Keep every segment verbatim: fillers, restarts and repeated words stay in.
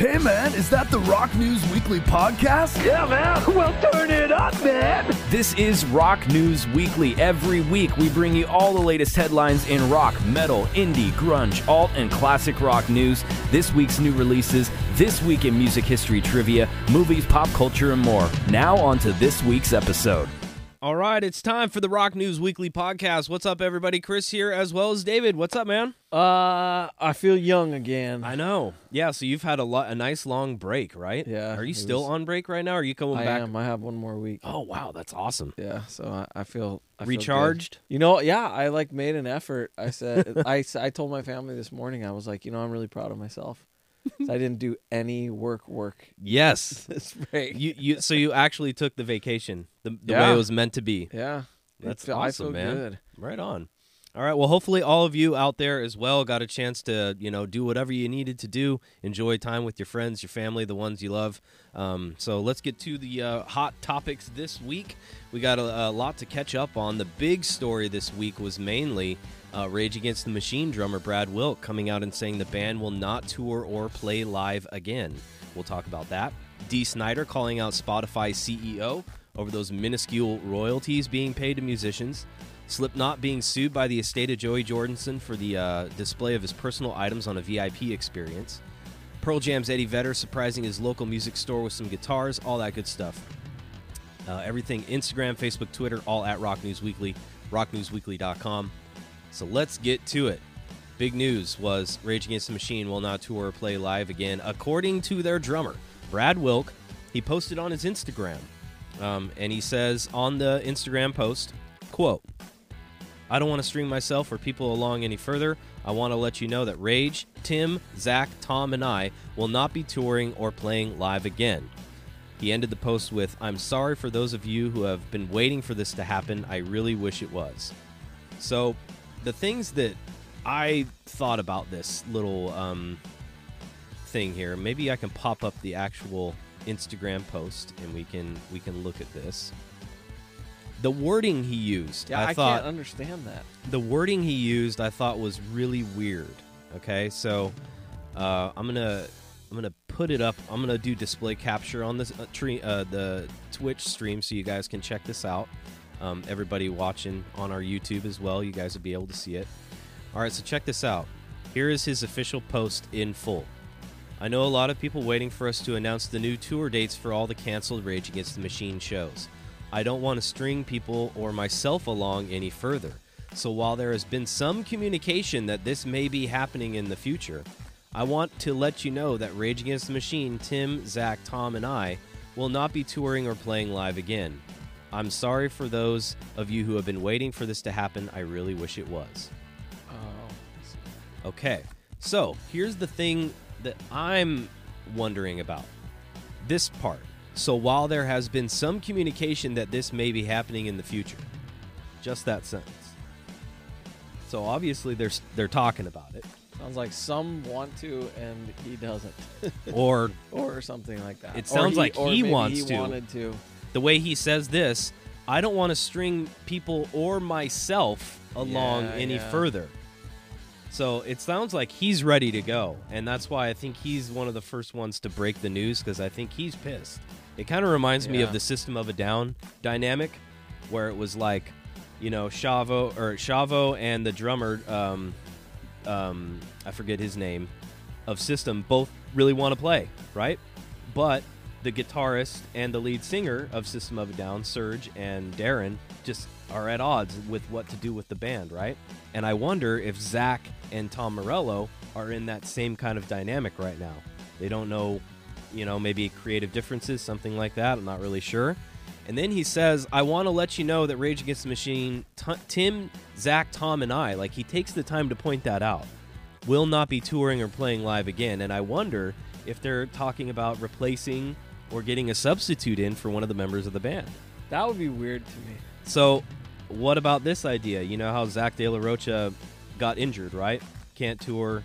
Hey man, is that the Rock News Weekly podcast? Yeah man, well turn it up man! This is Rock News Weekly. Every week we bring you all the latest headlines in rock, metal, indie, grunge, alt, and classic rock news, this week's new releases, this week in music history trivia, movies, pop culture, and more. Now on to this week's episode. All right, it's time for the Rock News Weekly podcast. What's up, everybody? Chris here, as well as David. What's up, man? Uh, I feel young again. I know. Yeah, so you've had a lot, a nice long break, right? Yeah. Are you still was... on break right now? Or are you coming I back? I am. I have one more week. Oh wow, that's awesome. Yeah. So I, I feel I recharged. Feel you know? Yeah. I like made an effort. I said. I I told my family this morning. I was like, you know, I'm really proud of myself. So I didn't do any work work. Yes. This break. You you so you actually took the vacation the, the yeah. way it was meant to be. Yeah. That's feel, awesome, I feel man. Good. Right on. All right, well hopefully all of you out there as well got a chance to, you know, do whatever you needed to do, enjoy time with your friends, your family, the ones you love. Um, so let's get to the uh, hot topics this week. We got a, a lot to catch up on. The big story this week was mainly Uh, Rage Against the Machine drummer Brad Wilk coming out and saying the band will not tour or play live again. We'll talk about that. Dee Snider calling out Spotify C E O over those minuscule royalties being paid to musicians. Slipknot being sued by the estate of Joey Jordison for the uh, display of his personal items on a V I P experience. Pearl Jam's Eddie Vedder surprising his local music store with some guitars, all that good stuff. Uh, everything Instagram, Facebook, Twitter, all at Rock News Weekly, rock news weekly dot com. So let's get to it. Big news was Rage Against the Machine will not tour or play live again, according to their drummer, Brad Wilk. He posted on his Instagram, um, and he says on the Instagram post, quote, "I don't want to string myself or people along any further. I want to let you know that Rage, Tim, Zach, Tom, and I will not be touring or playing live again." He ended the post with, "I'm sorry for those of you who have been waiting for this to happen. I really wish it was." So the things that I thought about this little um, thing here, maybe I can pop up the actual Instagram post and we can we can look at this. The wording he used, yeah, I, I thought, can't understand that. The wording he used, I thought was really weird. Okay, so uh, I'm gonna I'm gonna put it up. I'm gonna do display capture on this uh, tree, uh, the Twitch stream so you guys can check this out. Um, everybody watching on our YouTube as well, you guys will be able to see it. All right, so check this out. Here is his official post in full. "I know a lot of people waiting for us to announce the new tour dates for all the canceled Rage Against the Machine shows. I don't want to string people or myself along any further. So while there has been some communication that this may be happening in the future, I want to let you know that Rage Against the Machine, Tim, Zach, Tom, and I will not be touring or playing live again. I'm sorry for those of you who have been waiting for this to happen. I really wish it was." Oh. Okay. So here's the thing that I'm wondering about. This part. "So while there has been some communication that this may be happening in the future." Just that sentence. So obviously they're, they're talking about it. Sounds like some want to and he doesn't. Or or something like that. It sounds like he wants to. Or maybe he wanted to. The way he says this, "I don't want to string people or myself along yeah, any yeah. further." So it sounds like he's ready to go, and that's why I think he's one of the first ones to break the news, because I think he's pissed. It kind of reminds yeah. me of the System of a Down dynamic, where it was like, you know, Chavo or Chavo and the drummer, um, um, I forget his name, of System, both really want to play, right? But the guitarist and the lead singer of System of a Down, Serj and Daron, just are at odds with what to do with the band, right? And I wonder if Zach and Tom Morello are in that same kind of dynamic right now. They don't know, you know, maybe creative differences, something like that. I'm not really sure. And then he says, "I want to let you know that Rage Against the Machine, t- Tim, Zach, Tom, and I," like he takes the time to point that out, "will not be touring or playing live again." And I wonder if they're talking about replacing or getting a substitute in for one of the members of the band. That would be weird to me. So what about this idea? You know how Zach de la Rocha got injured, right? Can't tour.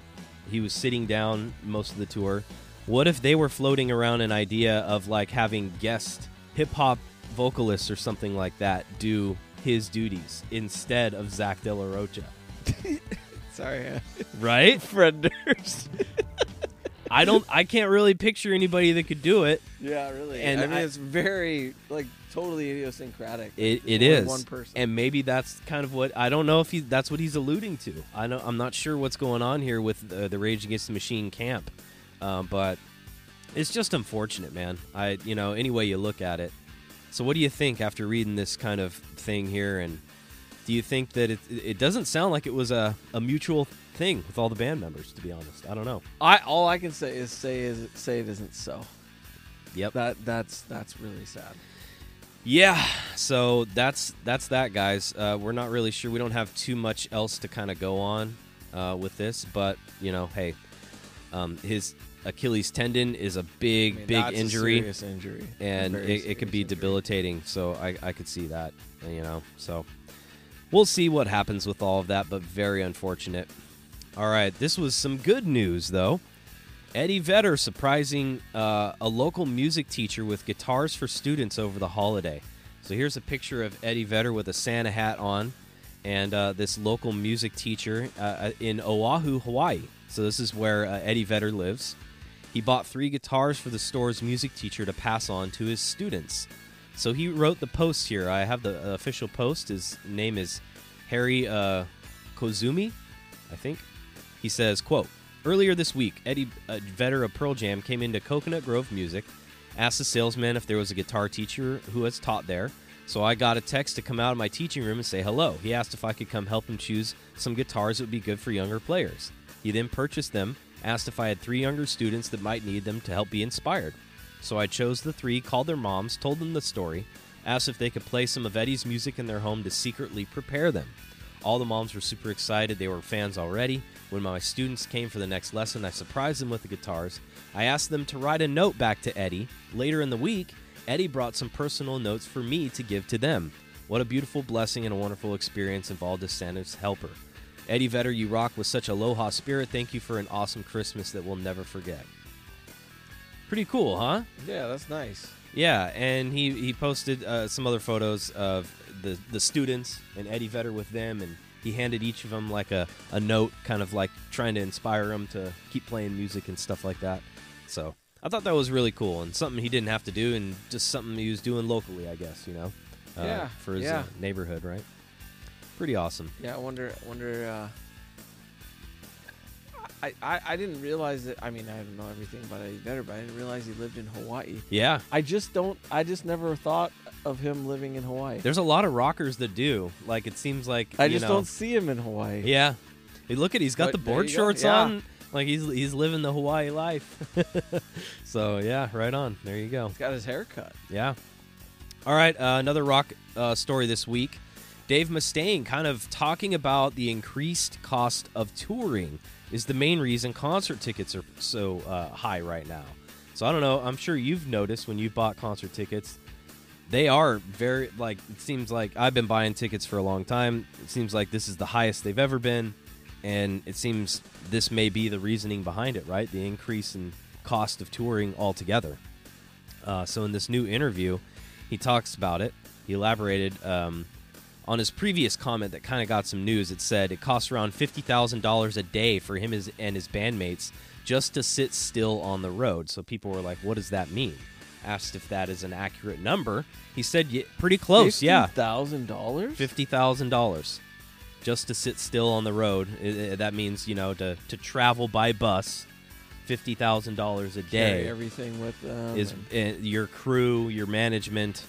He was sitting down most of the tour. What if they were floating around an idea of like having guest hip-hop vocalists or something like that do his duties instead of Zach de la Rocha? Sorry. Right? Frienders. I don't. I can't really picture anybody that could do it. Yeah, really. And I mean, I, it's very like totally idiosyncratic. It it is one person, and maybe that's kind of what I don't know if he. That's what he's alluding to. I know I'm not sure what's going on here with the, the Rage Against the Machine camp, uh, but it's just unfortunate, man. I you know any way you look at it. So what do you think after reading this kind of thing here? And do you think that it it doesn't sound like it was a, a mutual thing with all the band members, to be honest? I don't know. I all I can say is say is say it isn't so. Yep. That that's that's really sad. Yeah. So that's that's that, guys. Uh, we're not really sure. We don't have too much else to kind of go on uh, with this, but you know, hey, um, his Achilles tendon is a big, I mean, big that's injury, a serious injury, and it, it could be injury. debilitating. So I I could see that. You know, so we'll see what happens with all of that, but very unfortunate. All right, this was some good news, though. Eddie Vedder surprising uh, a local music teacher with guitars for students over the holiday. So here's a picture of Eddie Vedder with a Santa hat on and uh, this local music teacher uh, in Oahu, Hawaii. So this is where uh, Eddie Vedder lives. He bought three guitars for the store's music teacher to pass on to his students. So he wrote the post here. I have the official post. His name is Harry uh, Kozumi, I think. He says, quote, "Earlier this week, Eddie uh, Vedder of Pearl Jam came into Coconut Grove Music, asked the salesman if there was a guitar teacher who has taught there, so I got a text to come out of my teaching room and say hello. He asked if I could come help him choose some guitars that would be good for younger players. He then purchased them, asked if I had three younger students that might need them to help be inspired. So I chose the three, called their moms, told them the story, asked if they could play some of Eddie's music in their home to secretly prepare them. All the moms were super excited. They were fans already. When my students came for the next lesson, I surprised them with the guitars. I asked them to write a note back to Eddie. Later in the week, Eddie brought some personal notes for me to give to them. What a beautiful blessing and a wonderful experience involved as Santa's helper. Eddie Vedder, you rock with such aloha spirit. Thank you for an awesome Christmas that we'll never forget." Pretty cool, huh? Yeah, that's nice. Yeah, and he, he posted uh, some other photos of the, the students and Eddie Vedder with them, and he handed each of them like a, a note, kind of like trying to inspire them to keep playing music and stuff like that. So I thought that was really cool and something he didn't have to do and just something he was doing locally, I guess, you know, uh, yeah, for his yeah. uh, neighborhood, right? Pretty awesome. Yeah, I wonder, wonder uh, I, I, I didn't realize that, I mean, I don't know everything about Eddie Vedder, but I didn't realize he lived in Hawaii. Yeah. I just don't, I just never thought of him living in Hawaii. There's a lot of rockers that do. Like, it seems like, I you just know, don't see him in Hawaii. Yeah. Hey, look at, he's got but the board shorts go. yeah. on. Like, he's he's living the Hawaii life. So, yeah, right on. There you go. He's got his hair cut. Yeah. All right, uh, another rock uh, story this week. Dave Mustaine kind of talking about the increased cost of touring is the main reason concert tickets are so uh, high right now. So I don't know. I'm sure you've noticed when you bought concert tickets, they are very, like, it seems like I've been buying tickets for a long time. It seems like this is the highest they've ever been, and it seems this may be the reasoning behind it, right? The increase in cost of touring altogether. Uh, so in this new interview, he talks about it. He elaborated... Um, on his previous comment that kind of got some news, it said it costs around fifty thousand dollars a day for him and his bandmates just to sit still on the road. So people were like, what does that mean? Asked if that is an accurate number. He said, yeah, pretty close, yeah. fifty thousand dollars? fifty thousand dollars just to sit still on the road. It, it, that means, you know, to, to travel by bus, fifty thousand dollars a day. Carry everything with them. Is, and- uh, your crew, your management...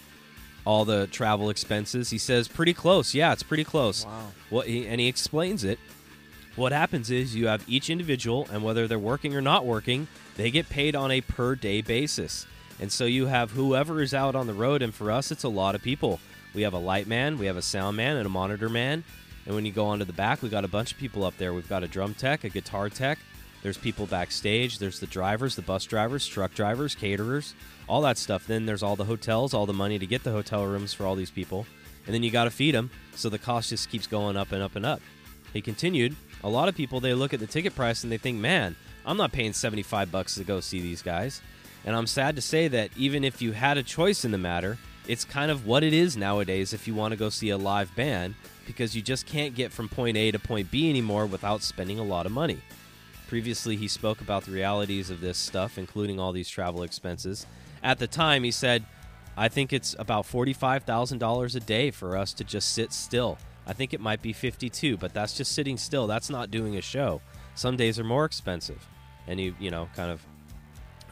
all the travel expenses. He says, pretty close. Yeah, it's pretty close. Wow. What he, and he explains it. What happens is you have each individual, and whether they're working or not working, they get paid on a per-day basis. And so you have whoever is out on the road, and for us, it's a lot of people. We have a light man, we have a sound man, and a monitor man. And when you go onto the back, we got a bunch of people up there. We've got a drum tech, a guitar tech. There's people backstage. There's the drivers, the bus drivers, truck drivers, caterers, all that stuff. Then there's all the hotels, all the money to get the hotel rooms for all these people. And then you got to feed them. So the cost just keeps going up and up and up. He continued, a lot of people, they look at the ticket price and they think, man, I'm not paying seventy-five bucks to go see these guys. And I'm sad to say that even if you had a choice in the matter, it's kind of what it is nowadays if you want to go see a live band, because you just can't get from point A to point B anymore without spending a lot of money. Previously, he spoke about the realities of this stuff, including all these travel expenses. At the time, he said, I think it's about forty-five thousand dollars a day for us to just sit still. I think it might be fifty-two, but that's just sitting still. That's not doing a show. Some days are more expensive. And he, you know, kind of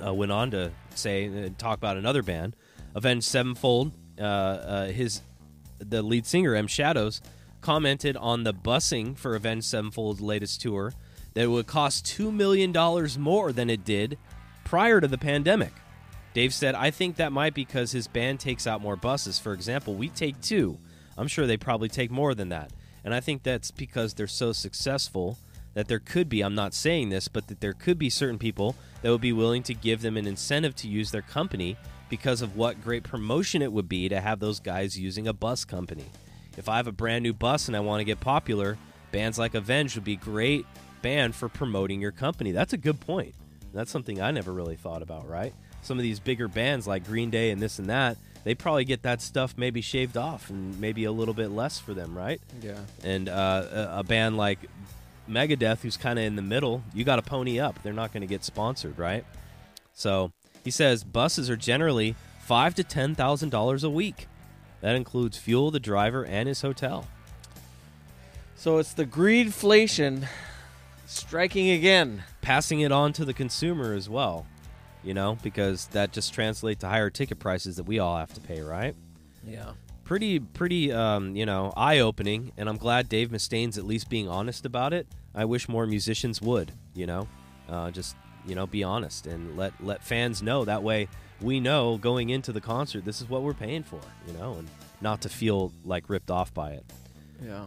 uh, went on to say uh, talk about another band, Avenged Sevenfold. Uh, uh, his the lead singer, M Shadows, commented on the busing for Avenged Sevenfold's latest tour that it would cost two million dollars more than it did prior to the pandemic. Dave said, I think that might be because his band takes out more buses. For example, we take two. I'm sure they probably take more than that. And I think that's because they're so successful that there could be, I'm not saying this, but that there could be certain people that would be willing to give them an incentive to use their company because of what great promotion it would be to have those guys using a bus company. If I have a brand new bus and I want to get popular, bands like Avenged would be great band for promoting your company. That's a good point. That's something I never really thought about, right? Some of these bigger bands like Green Day and this and that, they probably get that stuff maybe shaved off and maybe a little bit less for them, right? Yeah. And uh, a band like Megadeth, who's kind of in the middle, you got to pony up. They're not going to get sponsored, right? So he says buses are generally five to ten thousand dollars a week. That includes fuel, the driver, and his hotel. So it's the greedflation striking again, passing it on to the consumer as well. You know, because that just translates to higher ticket prices that we all have to pay, right? Yeah. Pretty, pretty, um, you know, eye-opening, and I'm glad Dave Mustaine's at least being honest about it. I wish more musicians would, you know, uh, just, you know, be honest and let, let fans know. That way we know going into the concert, this is what we're paying for, you know, and not to feel, like, ripped off by it. Yeah.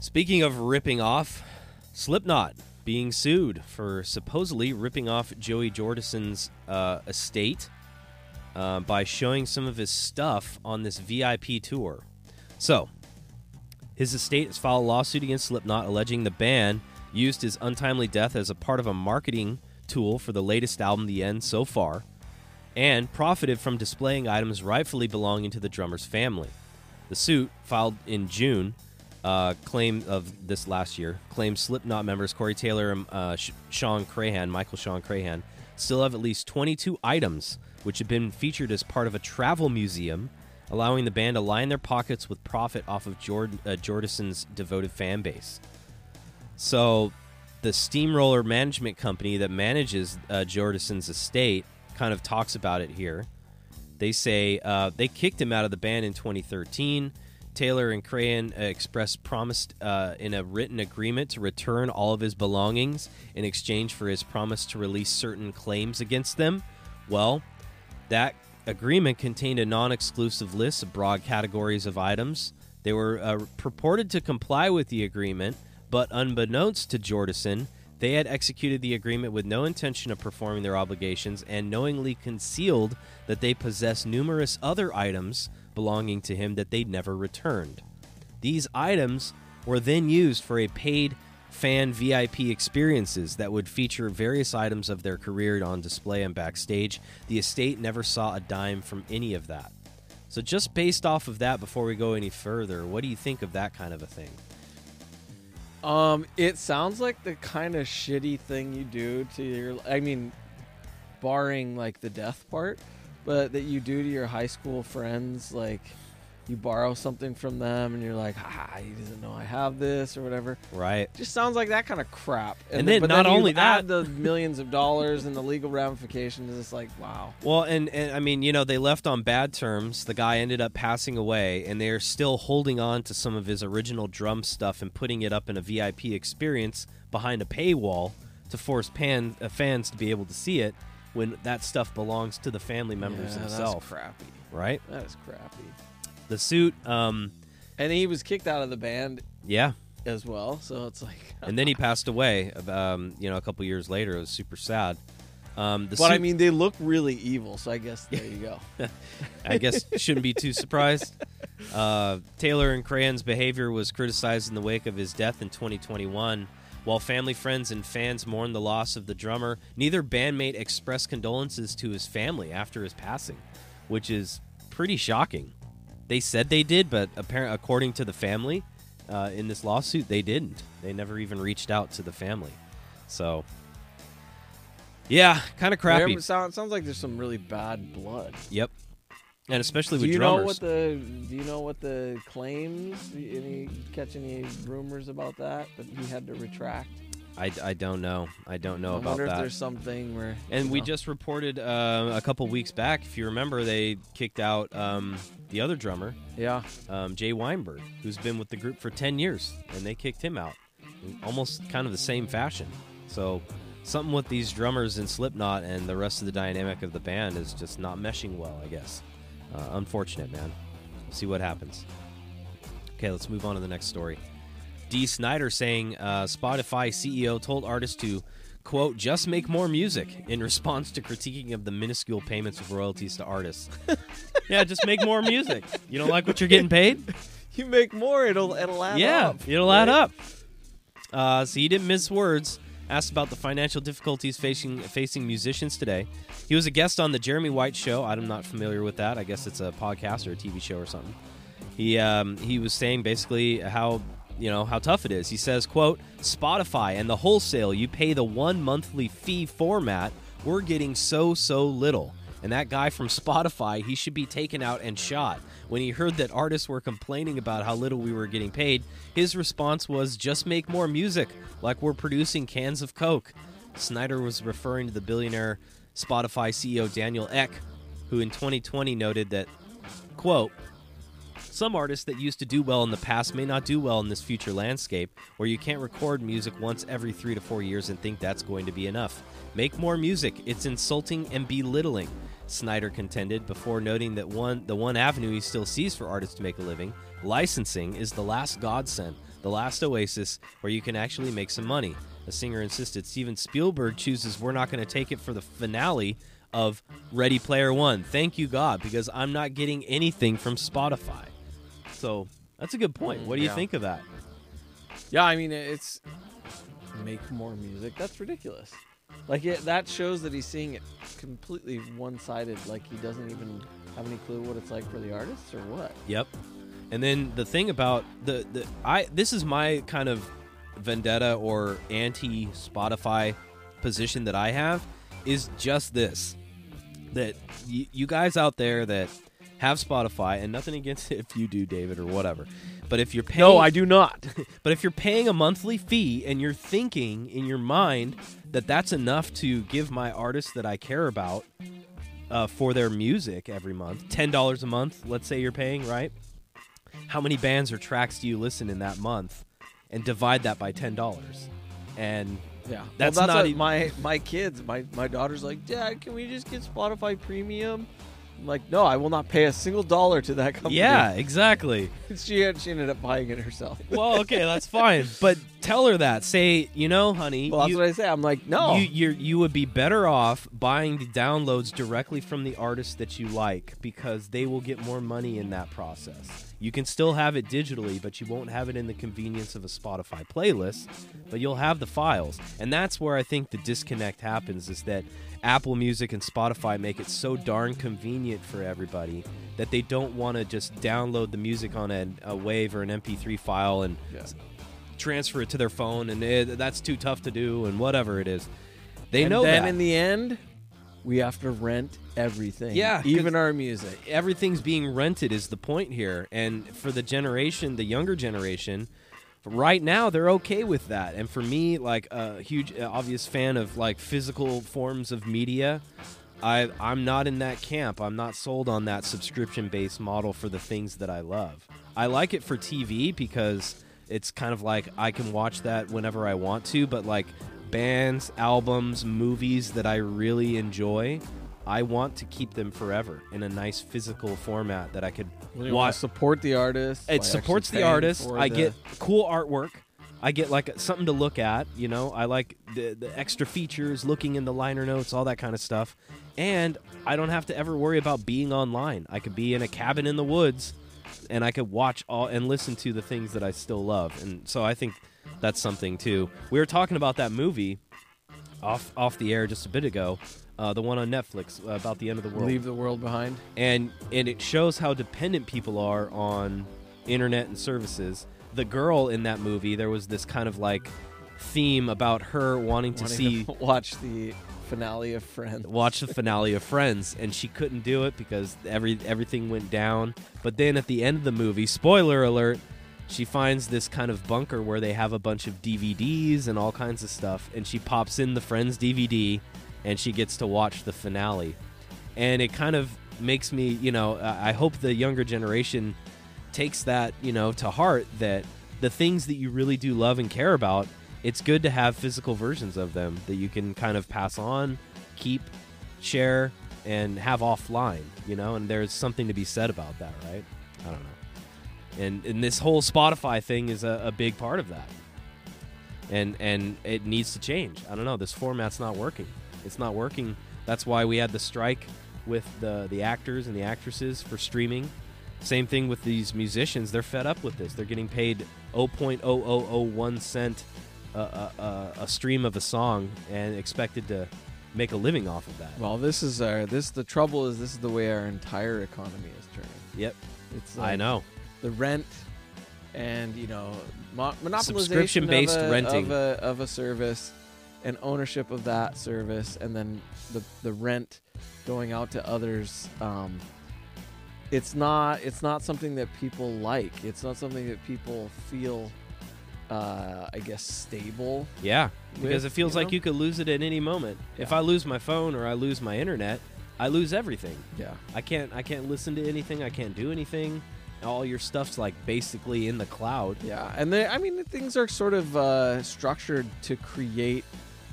Speaking of ripping off, Slipknot being sued for supposedly ripping off Joey Jordison's uh, estate uh, by showing some of his stuff on this V I P tour. So, his estate has filed a lawsuit against Slipknot alleging the band used his untimely death as a part of a marketing tool for the latest album, The End So Far, and profited from displaying items rightfully belonging to the drummer's family. The suit, filed in June, Uh, claim of this last year, claims Slipknot members Corey Taylor and uh, Sh- Shawn Crahan, Michael Shawn Crahan, still have at least twenty-two items which have been featured as part of a travel museum, allowing the band to line their pockets with profit off of Jord- uh, Jordison's devoted fan base. So the Steamroller Management Company that manages uh, Jordison's estate kind of talks about it here. They say uh, they kicked him out of the band in twenty thirteen. Taylor and Crahan expressed promised uh, in a written agreement to return all of his belongings in exchange for his promise to release certain claims against them. Well, that agreement contained a non-exclusive list of broad categories of items. They were uh, purported to comply with the agreement, but unbeknownst to Jordison, they had executed the agreement with no intention of performing their obligations and knowingly concealed that they possessed numerous other items belonging to him that they'd never returned. These items were then used for a paid fan V I P experiences that would feature various items of their career on display and backstage. The estate never saw a dime from any of that. So just based off of that, before we go any further, what do you think of that kind of a thing? Um, it sounds like the kind of shitty thing you do to your, I mean, barring like the death part, but that you do to your high school friends, like you borrow something from them and you're like, ha, he doesn't know I have this or whatever. Right. Just sounds like that kind of crap. And, and then, then but not then only that, the millions of dollars and the legal ramifications, it's like, wow. Well, and, and I mean, you know, they left on bad terms. The guy ended up passing away and they're still holding on to some of his original drum stuff and putting it up in a V I P experience behind a paywall to force pan, uh, fans to be able to see it, when that stuff belongs to the family members yeah, themselves. That's crappy. Right? That is crappy. The suit. Um, and he was kicked out of the band. Yeah. As well. So it's like. And then he passed away, um, you know, a couple years later. It was super sad. Um, the but suit, I mean, they look really evil. So I guess there you go. I guess shouldn't be too surprised. Uh, Taylor and Crahan's behavior was criticized in the wake of his death in twenty twenty-one. While family, friends, and fans mourn the loss of the drummer, neither bandmate expressed condolences to his family after his passing, which is pretty shocking. They said they did, but apparently, according to the family, uh, in this lawsuit, they didn't. They never even reached out to the family. So, yeah, kind of crappy. It sounds like there's some really bad blood. Yep. And especially with drummers. Do you know what the do you know what the claims? Any catch any rumors about that that he had to retract? I, I don't know. I don't know I about that. I wonder if there's something where. And we know. just reported uh, a couple weeks back, if you remember, they kicked out um, the other drummer. Yeah. Um, Jay Weinberg, who's been with the group for ten years, and they kicked him out in almost kind of the same fashion. So something with these drummers in Slipknot and the rest of the dynamic of the band is just not meshing well, I guess. Uh, unfortunate, man. We'll see what happens. Okay, let's move on to the next story. Dee Snider saying uh, Spotify C E O told artists to, quote, just make more music in response to critiquing of the minuscule payments of royalties to artists. Yeah, just make more music. You don't like what you're getting paid? You make more, it'll it'll add yeah, up. Yeah, it'll right? add up. Uh, so he didn't mince words. Asked about the financial difficulties facing facing musicians today. He was a guest on The Jeremy White Show. I'm not familiar with that. I guess it's a podcast or a T V show or something. He um, he was saying basically how... you know, how tough it is. He says, quote, Spotify and the wholesale, you pay the one monthly fee format, we're getting so, so little. And that guy from Spotify, he should be taken out and shot. When he heard that artists were complaining about how little we were getting paid, his response was, just make more music, like we're producing cans of Coke. Snider was referring to the billionaire Spotify C E O Daniel Ek, who in twenty twenty noted that, quote, some artists that used to do well in the past may not do well in this future landscape where you can't record music once every three to four years and think that's going to be enough. Make more music. It's insulting and belittling, Snider contended, before noting that one the one avenue he still sees for artists to make a living, licensing, is the last godsend, the last oasis where you can actually make some money. The singer insisted. Steven Spielberg chooses We're Not Going to Take It for the finale of Ready Player One. Thank you, God, because I'm not getting anything from Spotify. So that's a good point. What do you yeah. think of that? Yeah, I mean, it's make more music. That's ridiculous. Like, it, that shows that he's seeing it completely one-sided. Like, he doesn't even have any clue what it's like for the artists or what. Yep. And then the thing about the, the I this is my kind of vendetta or anti-Spotify position that I have is just this, that y- you guys out there that have Spotify, and nothing against it if you do, David, or whatever. But if you're paying... No, I do not. But if you're paying a monthly fee and you're thinking in your mind that that's enough to give my artists that I care about uh, for their music every month, ten dollars a month, let's say you're paying, right? How many bands or tracks do you listen in that month? And divide that by ten dollars. And... yeah, that's, well, that's not even... my my kids. My my daughter's like, Dad, can we just get Spotify Premium? I'm like, no, I will not pay a single dollar to that company. Yeah, exactly. she had, she ended up buying it herself. Well, okay, that's fine. But tell her that. Say, you know, honey. Well, that's you, what I say. I'm like, no, you you're, you would be better off buying the downloads directly from the artists that you like because they will get more money in that process. You can still have it digitally, but you won't have it in the convenience of a Spotify playlist, but you'll have the files. And that's where I think the disconnect happens, is that Apple Music and Spotify make it so darn convenient for everybody that they don't want to just download the music on a, a wave or an M P three file and yeah. transfer it to their phone, and it, that's too tough to do and whatever it is. They and know then that. In the end... we have to rent everything. Yeah. Even our music. Everything's being rented is the point here. And for the generation, the younger generation, right now they're okay with that. And for me, like a huge, obvious fan of like physical forms of media, I, I'm not in that camp. I'm not sold on that subscription-based model for the things that I love. I like it for T V because it's kind of like I can watch that whenever I want to, but like... bands, albums, movies that I really enjoy, I want to keep them forever in a nice physical format that I could really watch. Support the artist. It supports the artist. I the... get cool artwork. I get like something to look at. You know, I like the, the extra features, looking in the liner notes, all that kind of stuff. And I don't have to ever worry about being online. I could be in a cabin in the woods, and I could watch all and listen to the things that I still love. And so I think that's something too. We were talking about that movie off off the air just a bit ago, uh, the one on Netflix uh, about the end of the world. Leave the World Behind. And and it shows how dependent people are on internet and services. The girl in that movie, there was this kind of like theme about her wanting to wanting see to watch the finale of Friends. Watch the finale of Friends, and she couldn't do it because every everything went down. But then at the end of the movie, spoiler alert, she finds this kind of bunker where they have a bunch of D V Ds and all kinds of stuff, and she pops in the Friends D V D, and she gets to watch the finale. And it kind of makes me, you know, I hope the younger generation takes that, you know, to heart, that the things that you really do love and care about, it's good to have physical versions of them that you can kind of pass on, keep, share, and have offline, you know? And there's something to be said about that, right? I don't know. And and this whole Spotify thing is a, a big part of that. And and it needs to change. I don't know. This format's not working. It's not working. That's why we had the strike with the, the actors and the actresses for streaming. Same thing with these musicians. They're fed up with this. They're getting paid zero point zero zero zero one cent a, a, a stream of a song and expected to make a living off of that. Well, this is our this the trouble is this is the way our entire economy is turning. Yep. It's like I know. The rent and, you know, mo- monopolization based of, a, renting. Of, a, of a service and ownership of that service, and then the the rent going out to others. Um, it's not it's not something that people like. It's not something that people feel, uh, I guess, stable. Yeah, with, because it feels you like know? you could lose it at any moment. Yeah. If I lose my phone or I lose my internet, I lose everything. Yeah, I can't I can't listen to anything. I can't do anything. All your stuff's like basically in the cloud. Yeah, and they, I mean, things are sort of uh, structured to create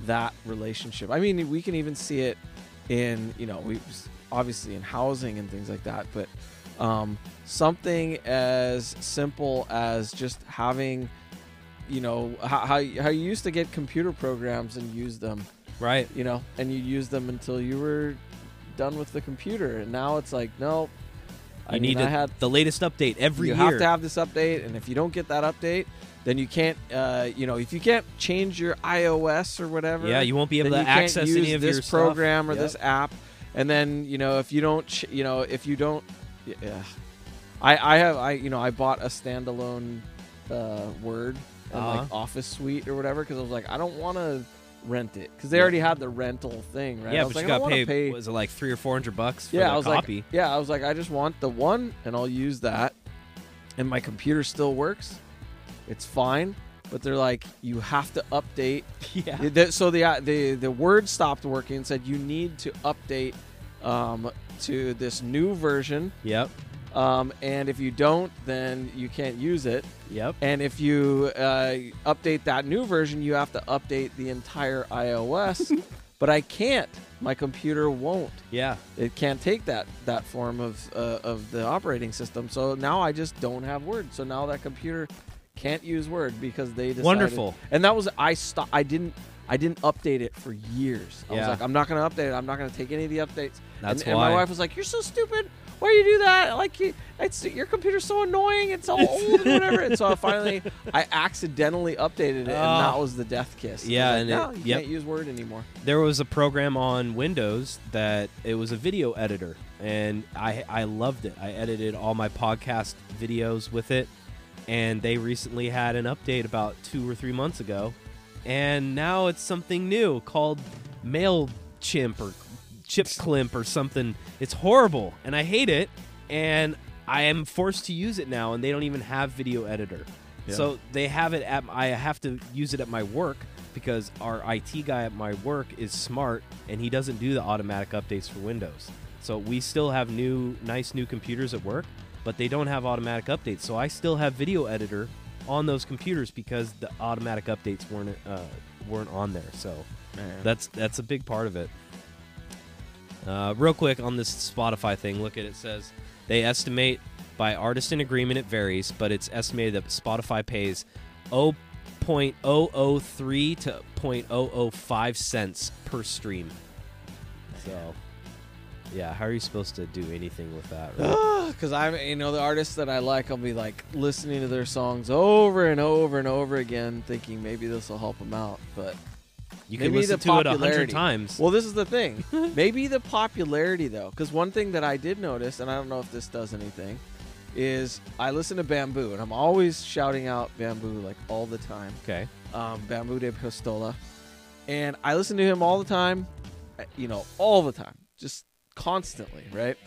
that relationship. I mean, we can even see it in, you know, we obviously in housing and things like that, but um, something as simple as just having, you know, how, how you used to get computer programs and use them. Right. You know, and you use them until you were done with the computer. And now it's like, no. You I need mean, a, I had, the latest update every you year. You have to have this update, and if you don't get that update, then you can't, uh, you know, if you can't change your iOS or whatever. Yeah, you won't be able to access any of your stuff. This program or yep. this app, and then, you know, if you don't, ch- you know, if you don't, yeah. I, I have, I, you know, I bought a standalone uh, Word and uh-huh. like Office Suite or whatever because I was like, I don't want to rent it because they yeah. already had the rental thing, right? Yeah, I was but like, you got paid. Pay... Was it like three or four hundred bucks for yeah, the I was copy? Like, yeah, I was like, I just want the one, and I'll use that. And my computer still works; it's fine. But they're like, you have to update. Yeah. So the the the Word stopped working and said you need to update um, to this new version. Yep. Um, and if you don't, then you can't use it. Yep. And if you uh, update that new version, you have to update the entire iOS. But I can't. My computer won't. Yeah. It can't take that that form of uh, of the operating system. So now I just don't have Word. So now that computer can't use Word because they decided. Wonderful. And that was I st- I didn't I didn't update it for years. I yeah. was like, I'm not going to update it. I'm not going to take any of the updates. That's and, why. And my wife was like, you're so stupid. Why do you do that? Like, you, it's, your computer's so annoying. It's all old and whatever. And so I finally, I accidentally updated it, and uh, that was the death kiss. Yeah, and like, no, it, you yep. can't use Word anymore. There was a program on Windows that it was a video editor, and I I loved it. I edited all my podcast videos with it, and they recently had an update about two or three months ago, and now it's something new called MailChimp or Chip Climp or something. It's horrible, and I hate it, and I am forced to use it now, and they don't even have video editor. Yeah. So they have it at, I have to use it at my work because our I T guy at my work is smart, and he doesn't do the automatic updates for Windows. So we still have new, nice new computers at work, but they don't have automatic updates. So I still have video editor on those computers because the automatic updates weren't uh, weren't on there. So Man. that's that's a big part of it. Uh, real quick on this Spotify thing, look at it. It says they estimate by artist in agreement, it varies, but it's estimated that Spotify pays zero point zero zero three to zero point zero zero five cents per stream. So, yeah, how are you supposed to do anything with that? Because right? I'm, you know, the artists that I like, I'll be like listening to their songs over and over and over again, thinking maybe this will help them out, but. You can Maybe listen to it a hundred times. Well, this is the thing. Maybe the popularity, though, because one thing that I did notice, and I don't know if this does anything, is I listen to Bamboo, and I'm always shouting out Bamboo like all the time. Okay. um, Bamboo de Pistola. And I listen to him all the time, you know, all the time, just constantly, right?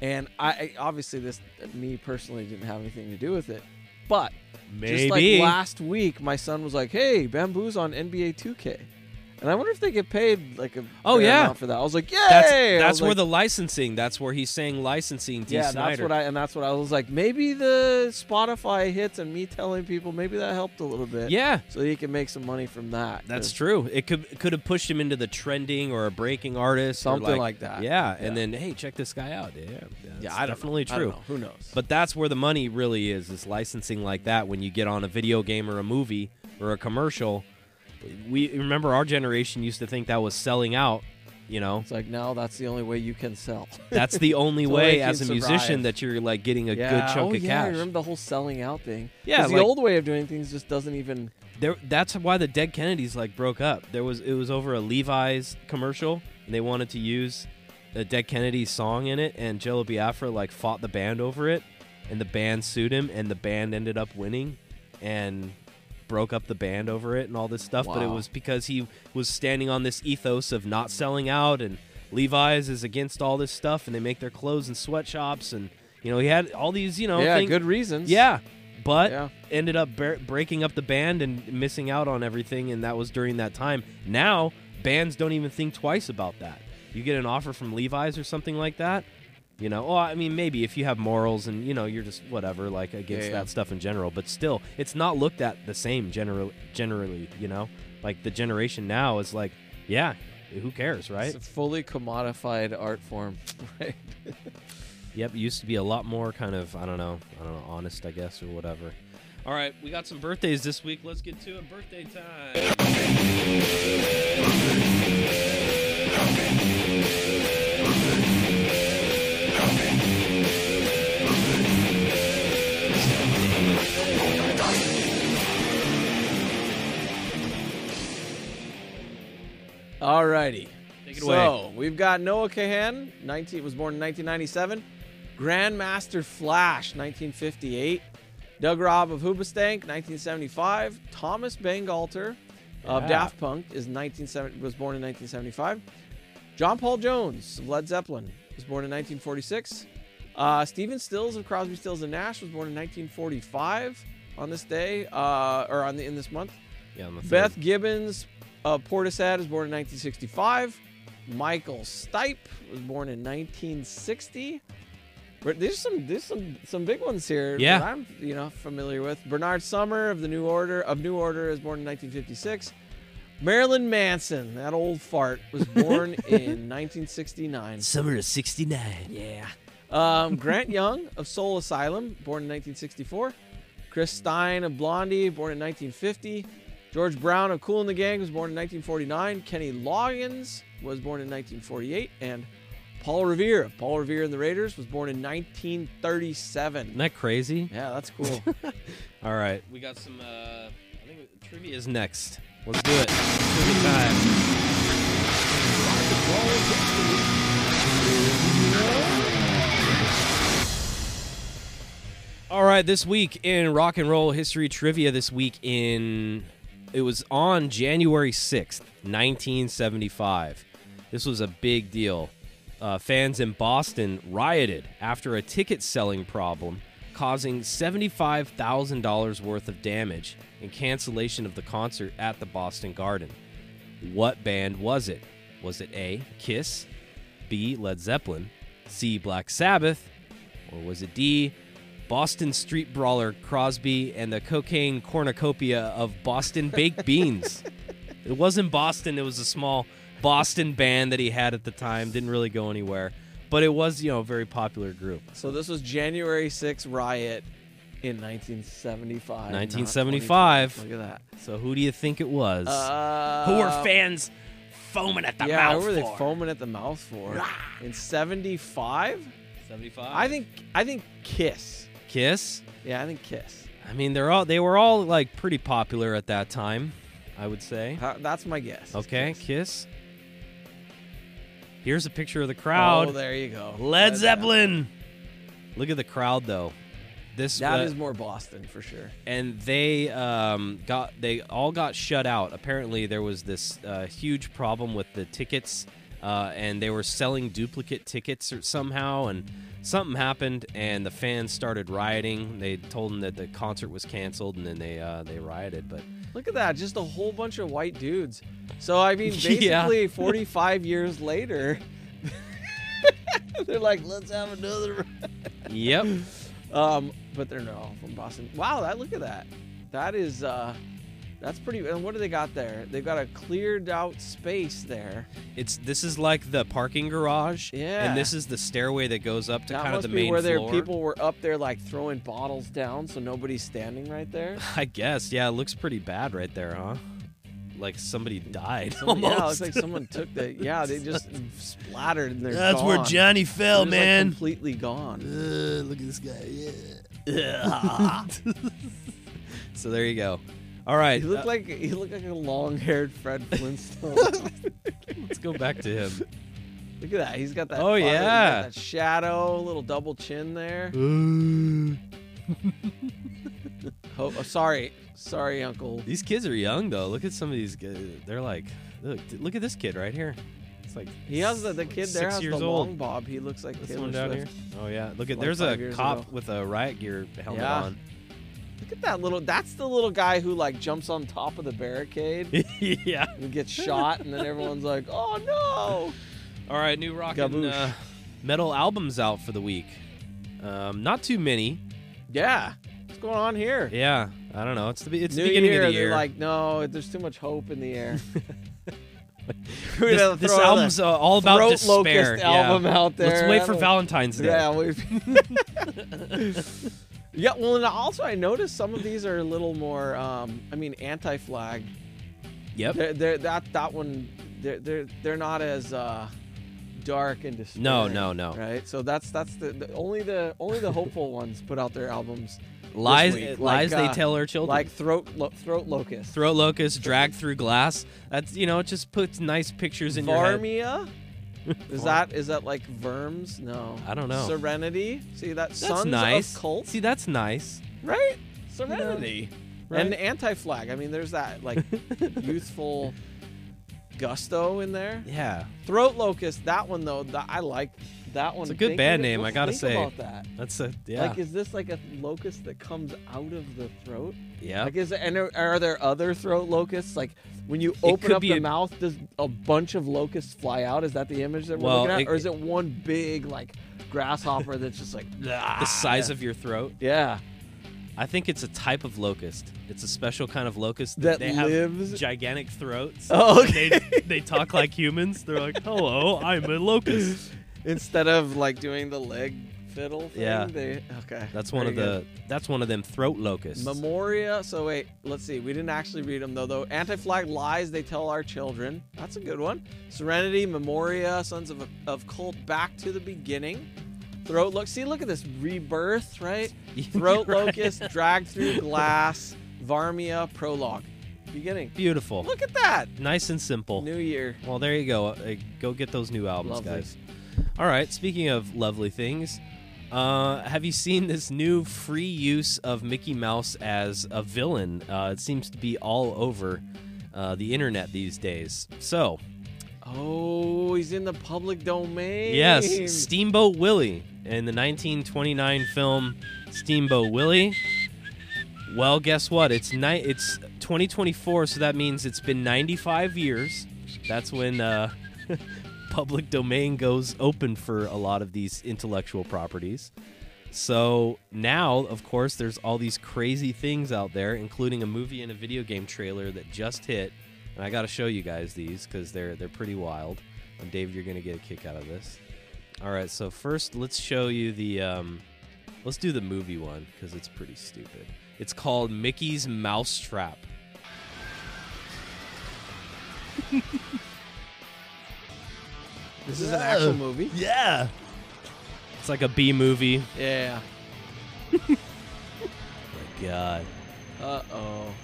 And I obviously this, me personally, didn't have anything to do with it, but maybe. Just like last week, my son was like, "Hey, Bamboo's on N B A two K," and I wonder if they get paid like a oh yeah amount for that. I was like, "Yay!" That's, that's where like, the licensing. That's where he's saying licensing. Dee yeah, Snider. That's what I and that's what I was like. Maybe the Spotify hits and me telling people, maybe that helped a little bit. Yeah, so he can make some money from that. That's true. It could it could have pushed him into the trending or a breaking artist, something like, like that. Yeah, yeah, and then hey, check this guy out. Yeah, that's yeah, I definitely know. True. I don't know. Who knows? But that's where the money really is. Is licensing like that when you get on a video game or a movie or a commercial. We remember our generation used to think that was selling out, you know. It's like now that's the only way you can sell. That's the only way as a survive. musician that you're like getting a yeah. good chunk oh, of yeah. cash. I remember the whole selling out thing. Yeah, like, the old way of doing things just doesn't even. There, that's why the Dead Kennedys like broke up. There was it was over a Levi's commercial, and they wanted to use a Dead Kennedys song in it, and Jello Biafra like fought the band over it, and the band sued him, and the band ended up winning, and broke up the band over it and all this stuff. Wow. But it was because he was standing on this ethos of not selling out, and Levi's is against all this stuff, and they make their clothes in sweatshops, and you know he had all these you know yeah things. Good reasons yeah but yeah. ended up bar- breaking up the band and missing out on everything, and that was during that time. Now bands don't even think twice about that. You get an offer from Levi's or something like that, you know, oh, I mean, maybe if you have morals and, you know, you're just whatever, like, against yeah, yeah. that stuff in general. But still, it's not looked at the same generally, generally, you know? Like, the generation now is like, yeah, who cares, right? It's a fully commodified art form, right? Yep, it used to be a lot more kind of, I don't know, I don't know, honest, I guess, or whatever. All right, we got some birthdays this week. Let's get to it. Birthday time. All righty. Take it so, away. So, we've got Noah Kahan, nineteen was born in nineteen ninety-seven. Grandmaster Flash, nineteen fifty-eight. Doug Robb of Hoobastank, nineteen seventy-five. Thomas Bangalter yeah. of Daft Punk is nineteen seventy was born in nineteen seventy-five. John Paul Jones of Led Zeppelin was born in nineteen forty-six. Uh, Stephen Stills of Crosby, Stills and Nash was born in nineteen forty-five on this day, uh, or on the in this month. Yeah, on the third. Beth Gibbons of Portishead was born in nineteen sixty-five. Michael Stipe was born in nineteen sixty. There's some there's some some big ones here yeah. that I'm you know familiar with. Bernard Summer of the New Order of New Order is born in nineteen fifty-six. Marilyn Manson, that old fart, was born in nineteen sixty-nine. Summer of sixty-nine. Yeah. Um, Grant Young of Soul Asylum, born in nineteen sixty-four. Chris Stein of Blondie, born in nineteen fifty. George Brown of Kool and the Gang was born in nineteen forty-nine. Kenny Loggins was born in nineteen forty-eight. And Paul Revere of Paul Revere and the Raiders was born in nineteen thirty-seven. Isn't that crazy? Yeah, that's cool. All right. We got some, uh, I think trivia is next. Let's do it. Trivia time. All right, this week in rock and roll history trivia, this week in... It was on January sixth, nineteen seventy-five. This was a big deal. Uh, fans in Boston rioted after a ticket-selling problem, causing seventy-five thousand dollars worth of damage and cancellation of the concert at the Boston Garden. What band was it? Was it A, Kiss, B, Led Zeppelin, C, Black Sabbath, or was it D, Boston street brawler Crosby and the cocaine cornucopia of Boston baked beans? It wasn't Boston. It was a small Boston band that he had at the time. Didn't really go anywhere. But it was, you know, a very popular group. So this was January sixth riot in nineteen seventy-five. nineteen seventy-five. Look at that. So who do you think it was? Uh, who were fans foaming at the yeah, mouth for? Yeah, who were they foaming at the mouth for? Rah! In seventy-five? seventy-five? I think, I think Kiss. Kiss? Yeah, I think Kiss. I mean, they're all they were all like pretty popular at that time, I would say. Uh, that's my guess. Okay, Kiss. Kiss. Here's a picture of the crowd. Oh, there you go. Led, Led Zeppelin. Zeppelin. Look at the crowd though. this that uh, is more Boston for sure. And they um, got they all got shut out. Apparently, there was this uh, huge problem with the tickets, uh, and they were selling duplicate tickets or somehow. And something happened, and the fans started rioting. They told them that the concert was canceled, and then they uh, they rioted. But look at that, just a whole bunch of white dudes. So I mean, basically, yeah. forty-five years later. They're like, let's have another ride. Yep. Um, but they're not all from Boston. Wow, that look at that. That is, uh, that's pretty. And what do they got there? They've got a cleared out space there. It's this is like the parking garage. Yeah. And this is the stairway that goes up to that kind of the main floor. That must be where there people were up there like throwing bottles down, so nobody's standing right there. I guess. Yeah, it looks pretty bad right there, huh? Like somebody died. Someone, yeah, it looks like someone took the. Yeah, they just splattered and they're That's gone. Where Johnny fell, they're man. Like completely gone. Uh, look at this guy. Yeah. So there you go. All right. He looked uh, like he looked like a long-haired Fred Flintstone. Let's go back to him. Look at that. He's got that. Oh body, yeah. That shadow, little double chin there. Oh, oh, sorry. Sorry, Uncle. These kids are young, though. Look at some of these guys. They're like, look, look at this kid right here. It's like he has the, the kid like there has the long old. bob. He looks like this Taylor one down Swift. Here. Oh yeah, look at there's a cop ago. with a riot gear helmet yeah. on. Look at that little. That's the little guy who like jumps on top of the barricade. Yeah, and gets shot, and then everyone's like, oh no. All right, new rock and uh, metal albums out for the week. Um, not too many. Yeah. Going on here? Yeah, I don't know. It's the it's New the beginning year, of the year. Like, no, there's too much hope in the air. this this album's uh, all about Throat despair. Locust yeah. album out there. Let's wait for Valentine's Day. Yeah. Wait. Yeah. Well, and also I noticed some of these are a little more. Um, I mean, Anti-Flag. Yep. They're, they're, that that one. They're they're they're not as. Uh, Dark and despair. No, no, no. Right, so that's that's the, the only the only the hopeful ones put out their albums. Lies, like, lies uh, they tell our children. Like throat, lo- throat locust. Throat locust, drag through glass. That's you know, it just puts nice pictures in Varmia? your head. Varmia, is that is that like verms? No, I don't know. Serenity. See that? That's Sons nice. Of Cult. See that's nice. Right. Serenity. No. Right. And Anti-Flag. I mean, there's that like youthful. Gusto in there. Yeah. Throat Locust, that one though, th- I like that one. It's a good think band name, I gotta say. About that. That's a, yeah. Like, is this like a locust that comes out of the throat? Yeah. Like, is there, and are, are there other throat locusts? Like, when you open up the a, mouth, does a bunch of locusts fly out? Is that the image that we're well, looking at? It, or is it one big, like, grasshopper that's just like, ah, the size yeah. of your throat? Yeah. I think it's a type of locust. It's a special kind of locust that, that they have lives? gigantic throats. Oh, okay. They, they talk like humans. They're like, hello, I'm a locust. Instead of like doing the leg fiddle thing. Yeah. They, okay. That's one Very of good. the. That's one of them throat locusts. Memoria. So wait, let's see. We didn't actually read them though. Though Anti-Flag, lies they tell our children. That's a good one. Serenity, Memoria, Sons of of Cult, Back to the Beginning. Throat Locust. See, look at this rebirth, right? Throat right. Locust, Drag Through Glass, Varmia, Prologue. Beginning. Beautiful. Look at that. Nice and simple. New year. Well, there you go. Uh, go get those new albums, lovely. guys. All right. Speaking of lovely things, uh, have you seen this new free use of Mickey Mouse as a villain? Uh, it seems to be all over uh, the internet these days. So. Oh, he's in the public domain. Yes. Steamboat Willie. In the nineteen twenty-nine film Steamboat Willie. Well, guess what? It's ni- It's twenty twenty-four, so that means it's been ninety-five years. That's when uh, public domain goes open for a lot of these intellectual properties. So now, of course, there's all these crazy things out there, including a movie and a video game trailer that just hit. And I got to show you guys these because they're they're pretty wild. And Dave, you're going to get a kick out of this. All right, so first let's show you the... Um, let's do the movie one because it's pretty stupid. It's called Mickey's Mousetrap. This is an actual movie? Yeah. It's like a B movie. Yeah. Oh, my God. Uh-oh.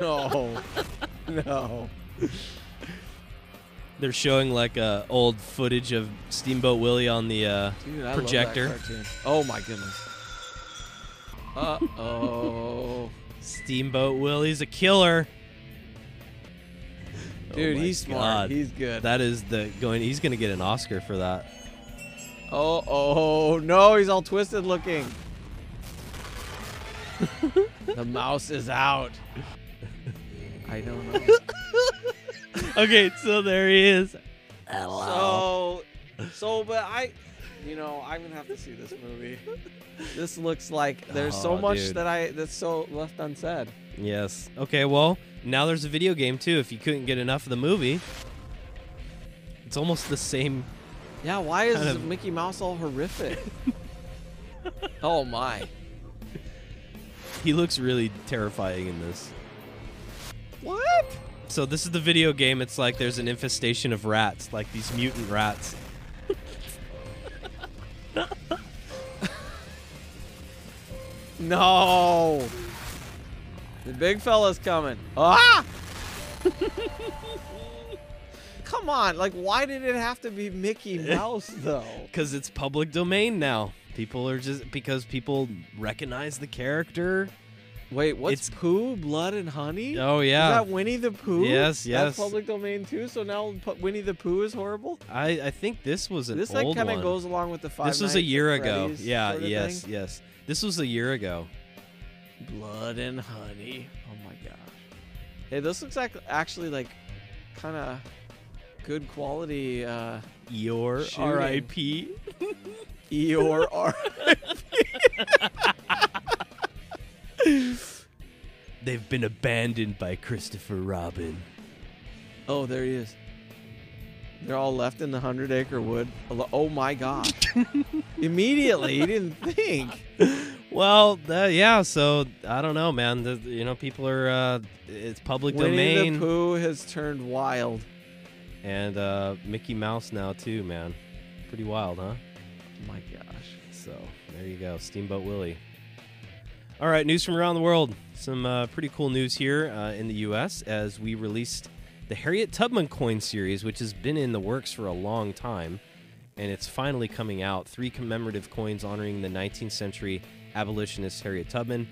No. No. they're showing like uh, old footage of Steamboat Willie on the uh, Dude, I projector. Love that cartoon. Oh my goodness. Uh oh. Steamboat Willie's a killer. Dude, oh he's God. smart. He's good. That is the going. He's gonna get an Oscar for that. Oh oh no! He's all twisted looking. The mouse is out. I don't know. Okay, so there he is. Hello. So, so, but I, you know, I'm gonna have to see this movie. This looks like there's oh, so much dude. that I that's so left unsaid. Yes. Okay. Well, now there's a video game too. If you couldn't get enough of the movie, it's almost the same. Yeah. Why is of... Mickey Mouse all horrific? Oh my. He looks really terrifying in this. What? So this is the video game. It's like there's an infestation of rats, like these mutant rats. No. The big fella's coming. Ah! Come on. Like, why did it have to be Mickey Mouse, though? Because it's public domain now. People are just... Because people recognize the character. Wait, what's it's, Pooh, Blood, and Honey? Oh, yeah. Is that Winnie the Pooh? Yes, yes. That's public domain, too? So now Winnie the Pooh is horrible? I, I think this was an this, old like, one. This, like, kind of goes along with the Five Nights This was a year ago. Freddy's yeah, sort of yes, thing. yes. This was a year ago. Blood and Honey. Oh, my gosh. Hey, this looks like actually, like, kind of good quality uh Eeyore R I P Eeyore R I P They've been abandoned by Christopher Robin. Oh, there he is. They're all left in the hundred acre wood. Oh my God. Immediately. He didn't think. Well, uh, yeah, so I don't know, man. The, you know, people are, uh, it's public Winnie domain. Winnie the Pooh has turned wild. And uh, Mickey Mouse now, too, man. Pretty wild, huh? Oh my gosh. So there you go, Steamboat Willie. All right, news from around the world. Some uh, pretty cool news here uh, in the U S as we released the Harriet Tubman coin series, which has been in the works for a long time. And it's finally coming out. Three commemorative coins honoring the nineteenth century abolitionist Harriet Tubman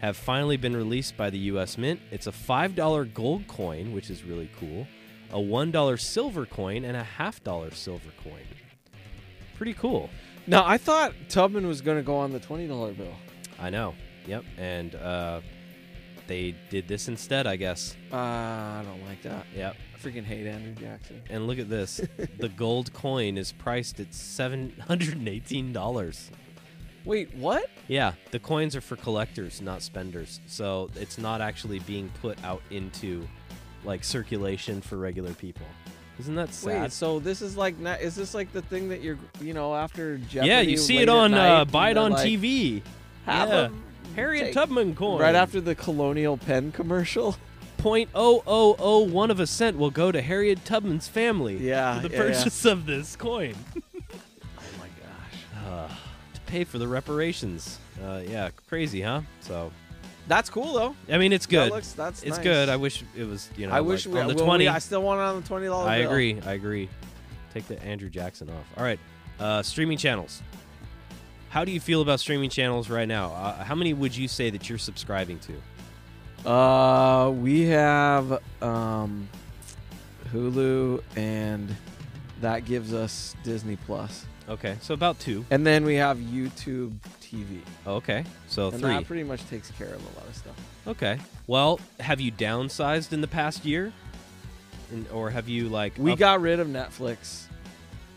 have finally been released by the U S Mint. It's a five dollar gold coin, which is really cool, a one dollar silver coin, and a half dollar silver coin. Pretty cool. Now, I thought Tubman was going to go on the twenty dollar bill. I know. Yep. And uh, they did this instead, I guess. Uh, I don't like that. Yep. I freaking hate Andrew Jackson. And look at this. The gold coin is priced at seven hundred eighteen dollars. Wait, what? Yeah, the coins are for collectors, not spenders. So it's not actually being put out into, like, circulation for regular people. Isn't that sad? Wait, so this is like, is this like the thing that you're, you know, after Jeopardy? Yeah, you see it on, uh, buy it on like, T V. Have yeah. Harriet Tubman coin. Right after the Colonial Pen commercial. zero point zero zero zero one of a cent will go to Harriet Tubman's family. Yeah, for the yeah, purchase yeah. of this coin. Oh my gosh. Uh, to pay for the reparations. Uh, yeah, crazy, huh? So. That's cool though. I mean, it's good. That looks, that's it's nice. good. I wish it was, you know. I wish like we on the well, twenty. We, I still want it on the twenty dollar bill. I agree. I agree. Take the Andrew Jackson off. All right. Uh, streaming channels. How do you feel about streaming channels right now? Uh, how many would you say that you're subscribing to? Uh, we have um, Hulu, and that gives us Disney Plus. Okay, so about two. And then we have YouTube T V. Okay, so and three. And that pretty much takes care of a lot of stuff. Okay. Well, have you downsized in the past year? And, or have you like... We up- got rid of Netflix.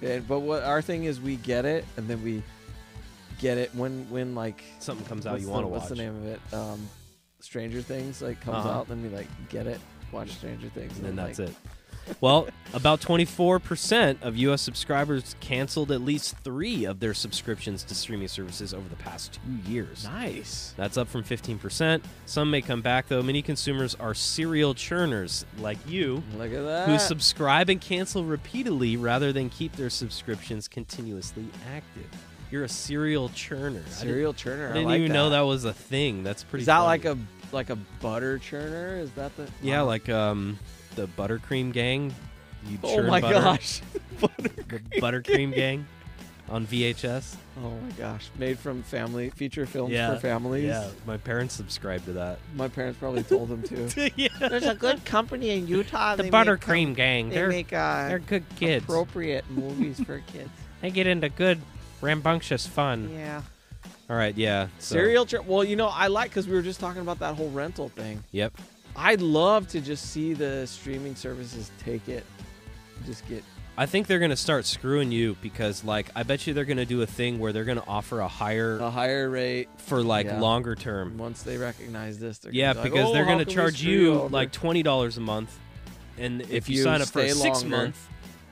And, but what our thing is we get it, and then we get it when, when like... Something comes out you want to watch. What's the name of it? Um, Stranger Things like comes uh-huh. out, then we like get it, watch Stranger Things. And, and then, then that's like, it. Well, about twenty-four percent of U S subscribers canceled at least three of their subscriptions to streaming services over the past two years. Nice. That's up from fifteen percent. Some may come back, though. Many consumers are serial churners like you. Look at that. Who subscribe and cancel repeatedly rather than keep their subscriptions continuously active. You're a serial churner. Serial churner. I didn't, I didn't like even that. know that was a thing. That's pretty Is that funny. like a like a butter churner? Is that the... Yeah, like... um. the Buttercream Gang You oh my butter. gosh. Buttercream. The Buttercream Gang on V H S. Oh my gosh. Made from family feature films yeah. for families. Yeah, my parents subscribed to that. My parents probably told them to. yeah. There's a good company in Utah. The Buttercream com- Gang. They they're, make uh, they're good kids. Appropriate movies for kids. They get into good, rambunctious fun. Yeah. All right, yeah. So. Serial trip. Well, you know, I like, because we were just talking about that whole rental thing. Yep. I'd love to just see the streaming services take it. Just get. I think they're going to start screwing you because, like, I bet you they're going to do a thing where they're going to offer a higher a higher rate for, like, yeah. longer term. Once they recognize this, they're yeah, gonna be because like, oh, they're going to charge you over? like twenty dollars a month, and if, if you, you sign up for a six month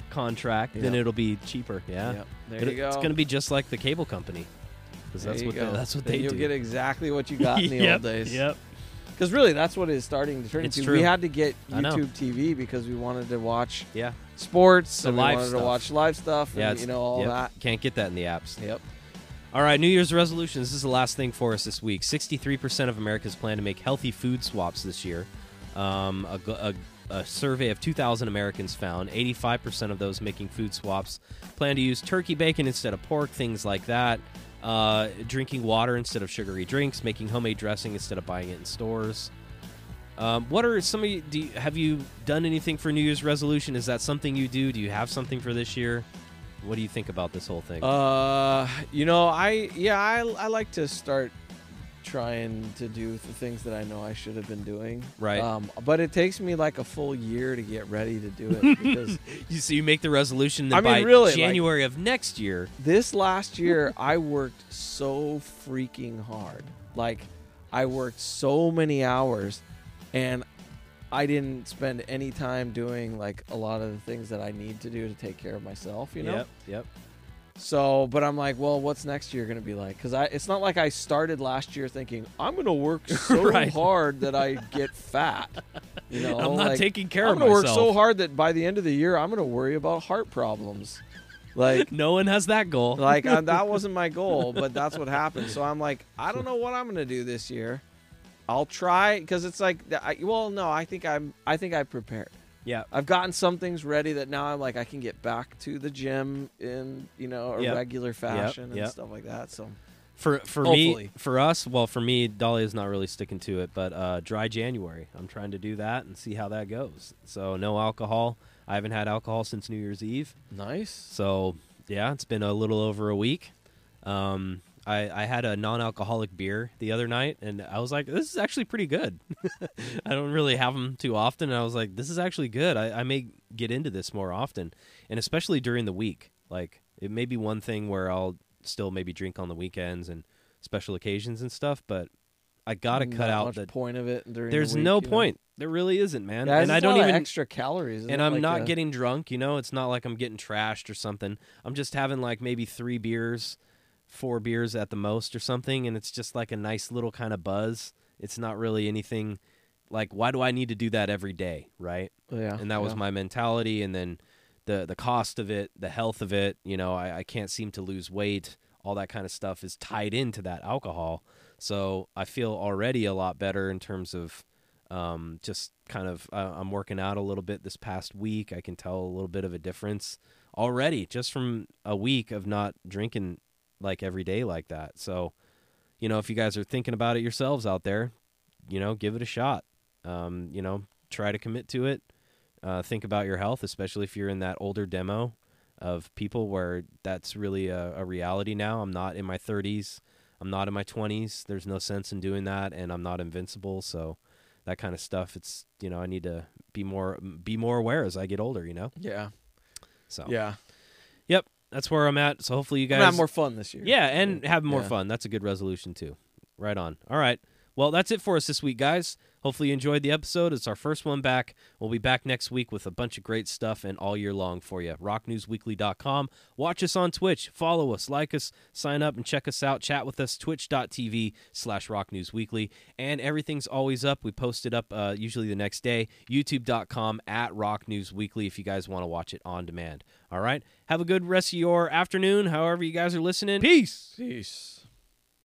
contract, yeah. then it'll be cheaper. Yeah, yep. there it, you go. It's going to be just like the cable company because that's, that's what they, that's what they do. You'll get exactly what you got in the yep, old days. Yep. Because really, that's what it's starting to turn into. True. We had to get YouTube T V because we wanted to watch yeah. sports, the and we wanted stuff. to watch live stuff, yeah, and you know all yep. that. Can't get that in the apps. Yep. All right, New Year's resolutions. This is the last thing for us this week. sixty-three percent of Americans plan to make healthy food swaps this year. Um, a, a, a survey of two thousand Americans found eighty-five percent of those making food swaps plan to use turkey bacon instead of pork, things like that. Uh, drinking water instead of sugary drinks, making homemade dressing instead of buying it in stores. Um, what are some of you, do you, have you done anything for New Year's resolution? Is that something you do? Do you have something for this year? What do you think about this whole thing? Uh, you know, I, yeah, I, I like to start trying to do the things that I know I should have been doing. Right. Um, but it takes me like a full year to get ready to do it. Because you so you make the resolution that I mean, by really, January like, of next year. This last year, I worked so freaking hard. Like, I worked so many hours, and I didn't spend any time doing, like, a lot of the things that I need to do to take care of myself, you know? Yep, yep. So, but I'm like, well, what's next year going to be like? Because I, it's not like I started last year thinking I'm going to work so right. hard that I get fat. You know, I'm not like, taking care I'm of myself. I'm going to work so hard that by the end of the year, I'm going to worry about heart problems. Like no one has that goal. Like I, that wasn't my goal, but that's what happened. So I'm like, I don't know what I'm going to do this year. I'll try because it's like, I, well, no, I think I'm, I think I prepared. Yeah, I've gotten some things ready that now I'm like I can get back to the gym in you know a yep. regular fashion yep. and yep. stuff like that. So for for Hopefully. me for us, well for me, Dolly is not really sticking to it, but uh, dry January. I'm trying to do that and see how that goes. So no alcohol. I haven't had alcohol since New Year's Eve. Nice. So yeah, it's been a little over a week. Um, I, I had a non-alcoholic beer the other night, and I was like, this is actually pretty good. I don't really have them too often, and I was like, this is actually good. I, I may get into this more often, and especially during the week. Like, it may be one thing where I'll still maybe drink on the weekends and special occasions and stuff, but I got to cut out the point of it. During there's the week, no point. Know? There really isn't, man. Yeah, and I don't even extra calories. And I'm like not a... getting drunk, you know? It's not like I'm getting trashed or something. I'm just having, like, maybe three beers four beers at the most or something, and it's just like a nice little kind of buzz. It's not really anything like, why do I need to do that every day, right? Yeah. And that yeah. was my mentality, and then the the cost of it, the health of it, you know, I, I can't seem to lose weight, all that kind of stuff is tied into that alcohol. So I feel already a lot better in terms of um, just kind of, uh, I'm working out a little bit this past week. I can tell a little bit of a difference already just from a week of not drinking like every day like that. So, you know, if you guys are thinking about it yourselves out there, you know, give it a shot. Um, you know, try to commit to it. Uh, think about your health, especially if you're in that older demo of people where that's really a, a reality now. I'm not in my thirties. I'm not in my twenties. There's no sense in doing that, and I'm not invincible. So that kind of stuff, it's, you know, I need to be more, be more aware as I get older, you know? Yeah. So, yeah. Yep. That's where I'm at. So hopefully you guys have more fun this year. Yeah, and yeah. have more yeah. fun. That's a good resolution too. Right on. All right. Well, that's it for us this week, guys. Hopefully you enjoyed the episode. It's our first one back. We'll be back next week with a bunch of great stuff and all year long for you. rock news weekly dot com. Watch us on Twitch. Follow us. Like us. Sign up and check us out. Chat with us. twitch dot t v slash rock news weekly. And everything's always up. We post it up uh, usually the next day. youtube dot com at rock news weekly if you guys want to watch it on demand. All right. Have a good rest of your afternoon, however you guys are listening. Peace. Peace.